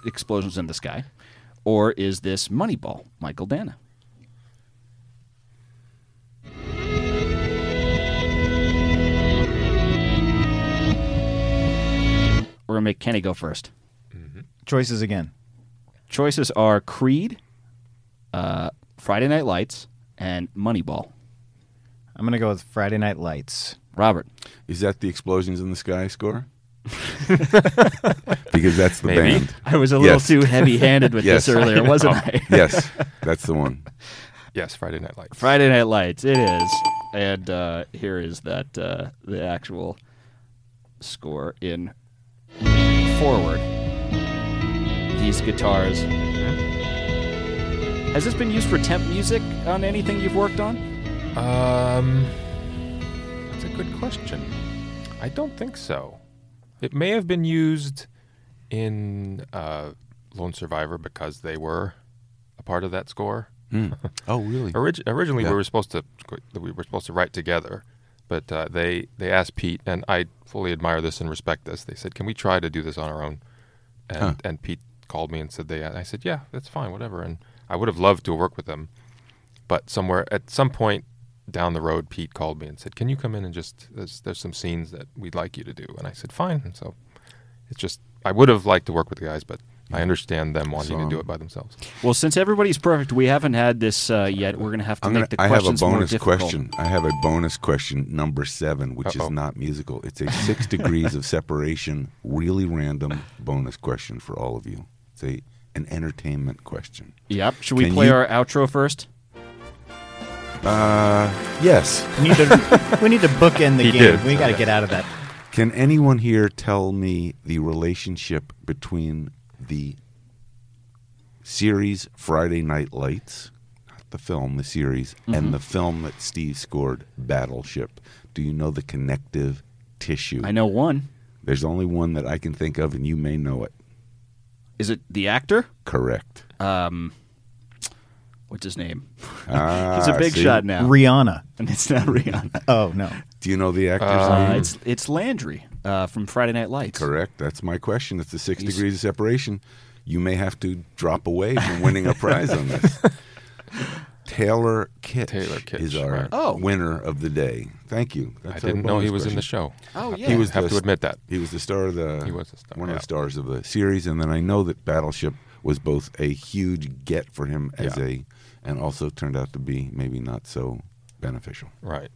Explosions in the Sky, or is this Moneyball, Michael Dana? We're going to make Kenny go first. Mm-hmm. Choices again. Choices are Creed, Friday Night Lights, and Moneyball. I'm going to go with Friday Night Lights. Robert. Is that the Explosions in the Sky score? Because that's the band. I was a little too heavy-handed with this earlier, wasn't I? Yes, that's the one. Yes, Friday Night Lights. Friday Night Lights, it is. And here is that the actual score in forward. These guitars. Has this been used for temp music on anything you've worked on? That's a good question. I don't think so. It may have been used in Lone Survivor because they were a part of that score. Mm. Oh, really? Originally, we were supposed to write together, but they asked Pete, and I fully admire this and respect this. They said, "Can we try to do this on our own?" And and Pete called me and said I said, "Yeah, that's fine, whatever." And I would have loved to work with them, but at some point down the road, Pete called me and said, "Can you come in and just there's some scenes that we'd like you to do?" And I said, "Fine." And so it's just I would have liked to work with the guys, but I understand them wanting to do it by themselves. Well, since everybody's perfect, we haven't had this yet. We're going to have to make the questions more difficult. I have a bonus question, number 7, which is not musical. It's a 6 degrees of separation, really random bonus question for all of you. It's an entertainment question. Yep. Should we play our outro first? Yes. We need to bookend the game. We got to get out of that. Can anyone here tell me the relationship between the series Friday Night Lights, not the film, the series, and the film that Steve scored, Battleship? Do you know the connective tissue? I know one. There's only one that I can think of, and you may know it. Is it the actor? Correct. What's his name? He's a big shot now. Rihanna. And it's not Rihanna. Oh, no. Do you know the actor's name? It's Landry. From Friday Night Lights. Correct. That's my question. It's the 6 degrees of separation. You may have to drop away from winning a prize on this. Taylor Kitsch is our winner of the day. Thank you. That's I didn't know he was in the show. Oh, yeah. I have to admit that. He was the star of the... He was the star. One of the stars of the series. And then I know that Battleship was both a huge get for him as and also turned out to be maybe not so beneficial. Right.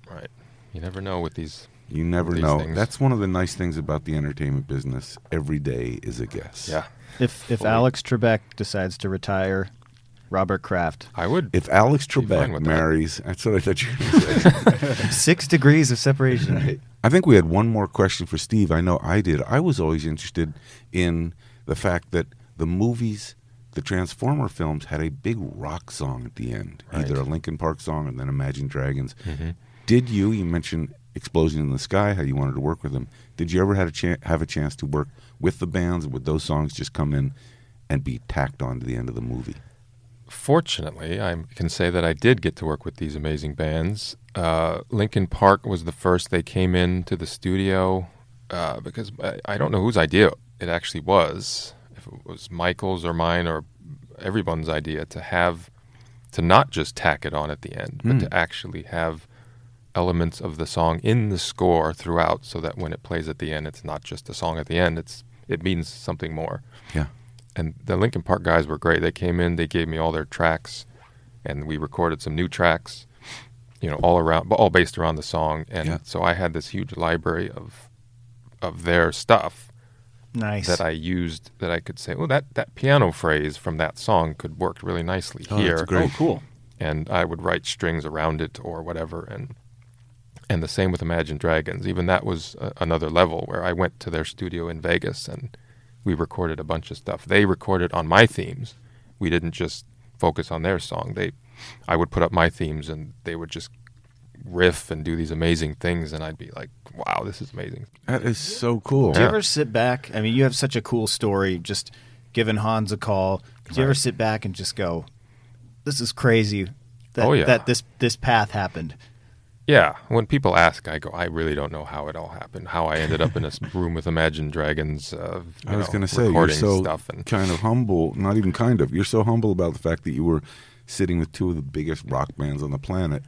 You never know with these... You never know. Things. That's one of the nice things about the entertainment business. Every day is a guess. Yeah. If Alex Trebek decides to retire, Robert Kraft. I would. If Alex Trebek marries, that's what I thought you were going to say. 6 degrees of separation. Right. I think we had one more question for Steve. I know I did. I was always interested in the fact that the movies, the Transformer films, had a big rock song at the end. Right. Either a Linkin Park song and then Imagine Dragons. Mm-hmm. Did you mentioned... Explosion in the Sky, how you wanted to work with them. Did you ever have a chance to work with the bands? Would those songs just come in and be tacked on to the end of the movie? Fortunately, I can say that I did get to work with these amazing bands. Linkin Park was the first. They came into the studio because I don't know whose idea it actually was, if it was Michael's or mine or everyone's idea to have to not just tack it on at the end, but to actually have elements of the song in the score throughout, so that when it plays at the end, it's not just a song at the end, it means something more. Yeah. And the Linkin Park guys were great. They came in, they gave me all their tracks, and we recorded some new tracks, you know, all around, all based around the song. And so I had this huge library of their stuff. Nice. That I used, that I could say, oh, that piano phrase from that song could work really nicely here. That's great. Oh, cool. And I would write strings around it or whatever. And the same with Imagine Dragons. Even that was another level, where I went to their studio in Vegas and we recorded a bunch of stuff. They recorded on my themes. We didn't just focus on their song. I would put up my themes and they would just riff and do these amazing things, and I'd be like, wow, this is amazing. That is so cool. Do you ever sit back? I mean, you have such a cool story, just giving Hans a call. Do you ever sit back and just go, this is crazy that, that this path happened? Yeah. When people ask, I go, I really don't know how it all happened, how I ended up in a room with Imagine Dragons I was going to say, you're so stuff and kind of humble, not even kind of, you're so humble about the fact that you were sitting with two of the biggest rock bands on the planet,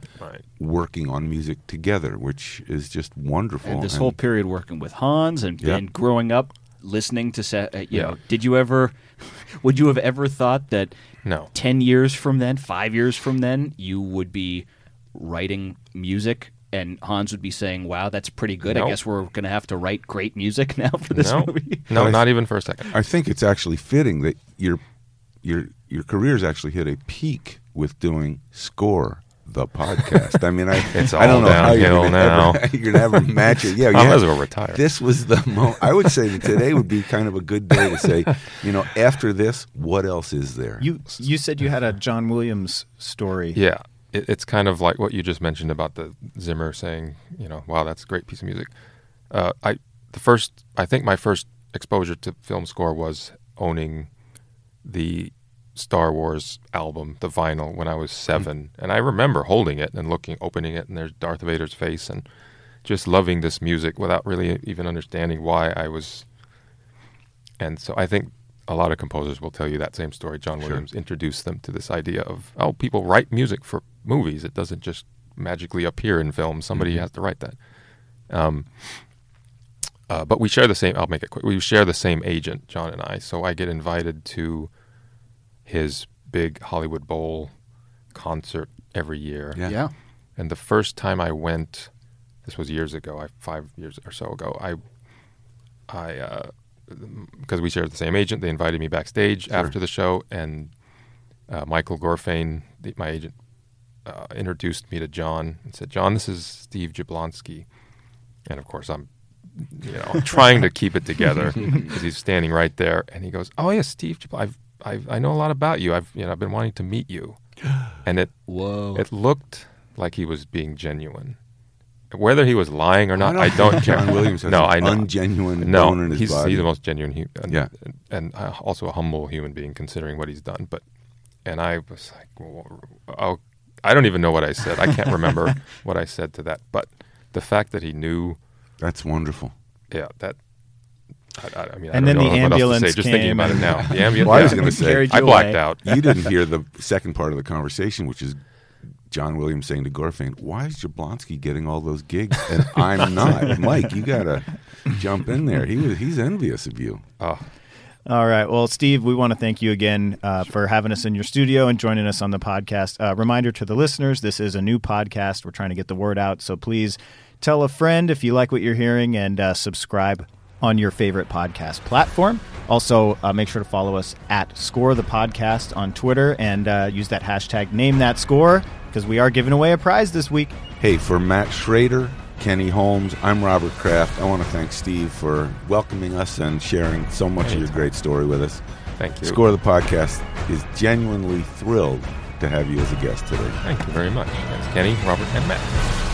working on music together, which is just wonderful. And this whole period working with Hans and growing up listening to you know, did you ever, would you have ever thought that 10 years from then, 5 years from then, you would be writing music and Hans would be saying, wow, that's pretty good. Nope. I guess we're going to have to write great music now for this movie. No, not even for a second. I think it's actually fitting that your career's actually hit a peak with doing Score, the podcast. I mean, it's all I don't know how you're going to ever match it. Yeah, I might as well retire. This was the moment. I would say that today would be kind of a good day to say, you know, after this, what else is there? You said you had a John Williams story. Yeah, it's kind of like what you just mentioned about the Zimmer saying, you know, wow, that's a great piece of music. I think my first exposure to film score was owning the Star Wars album, the vinyl, when I was 7, and I remember holding it and opening it, and there's Darth Vader's face, and just loving this music without really even understanding why I was. And so I think a lot of composers will tell you that same story. John Williams introduced them to this idea of, oh, people write music for movies. It doesn't just magically appear in films. Somebody has to write that. But we share the same. I'll make it quick. We share the same agent, John and I. So I get invited to his big Hollywood Bowl concert every year. Yeah. And the first time I went, this was years ago, 5 years or so ago, I because we shared the same agent, they invited me backstage after the show, and Michael Gorfain, my agent, introduced me to John and said, John, this is Steve Jablonski. And of course I'm trying to keep it together because he's standing right there, and he goes, oh yeah, Steve Jablonski, I know a lot about you. I've been wanting to meet you, and it looked like he was being genuine. Whether he was lying or not, I don't care. John Williams has an ungenuine bone in his body. He's the most genuine human, and also a humble human being, considering what he's done. But and I was like, well, I don't even know what I said. I can't remember what I said to that. But the fact that he knew, that's wonderful. Yeah, that. I mean, and I don't then know the ambulance came. Just thinking about it now. The ambulance. Well, I was going to say, I blacked out. You didn't hear the second part of the conversation, which is John Williams saying to Gorfain, "Why is Jablonski getting all those gigs and I'm not?" Mike, you got to jump in there. He's envious of you. Oh. All right. Well, Steve, we want to thank you again for having us in your studio and joining us on the podcast. Reminder to the listeners: this is a new podcast. We're trying to get the word out, so please tell a friend if you like what you're hearing, and subscribe on your favorite podcast platform. Also, make sure to follow us at Score the Podcast on Twitter, and use that hashtag #NameThatScore, because we are giving away a prize this week. Hey, for Matt Schrader, Kenny Holmes, I'm Robert Kraft. I want to thank Steve for welcoming us and sharing so much of your great story with us. Thank you. Score the Podcast is genuinely thrilled to have you as a guest today. Thank you very much. Thanks, Kenny, Robert, and Matt.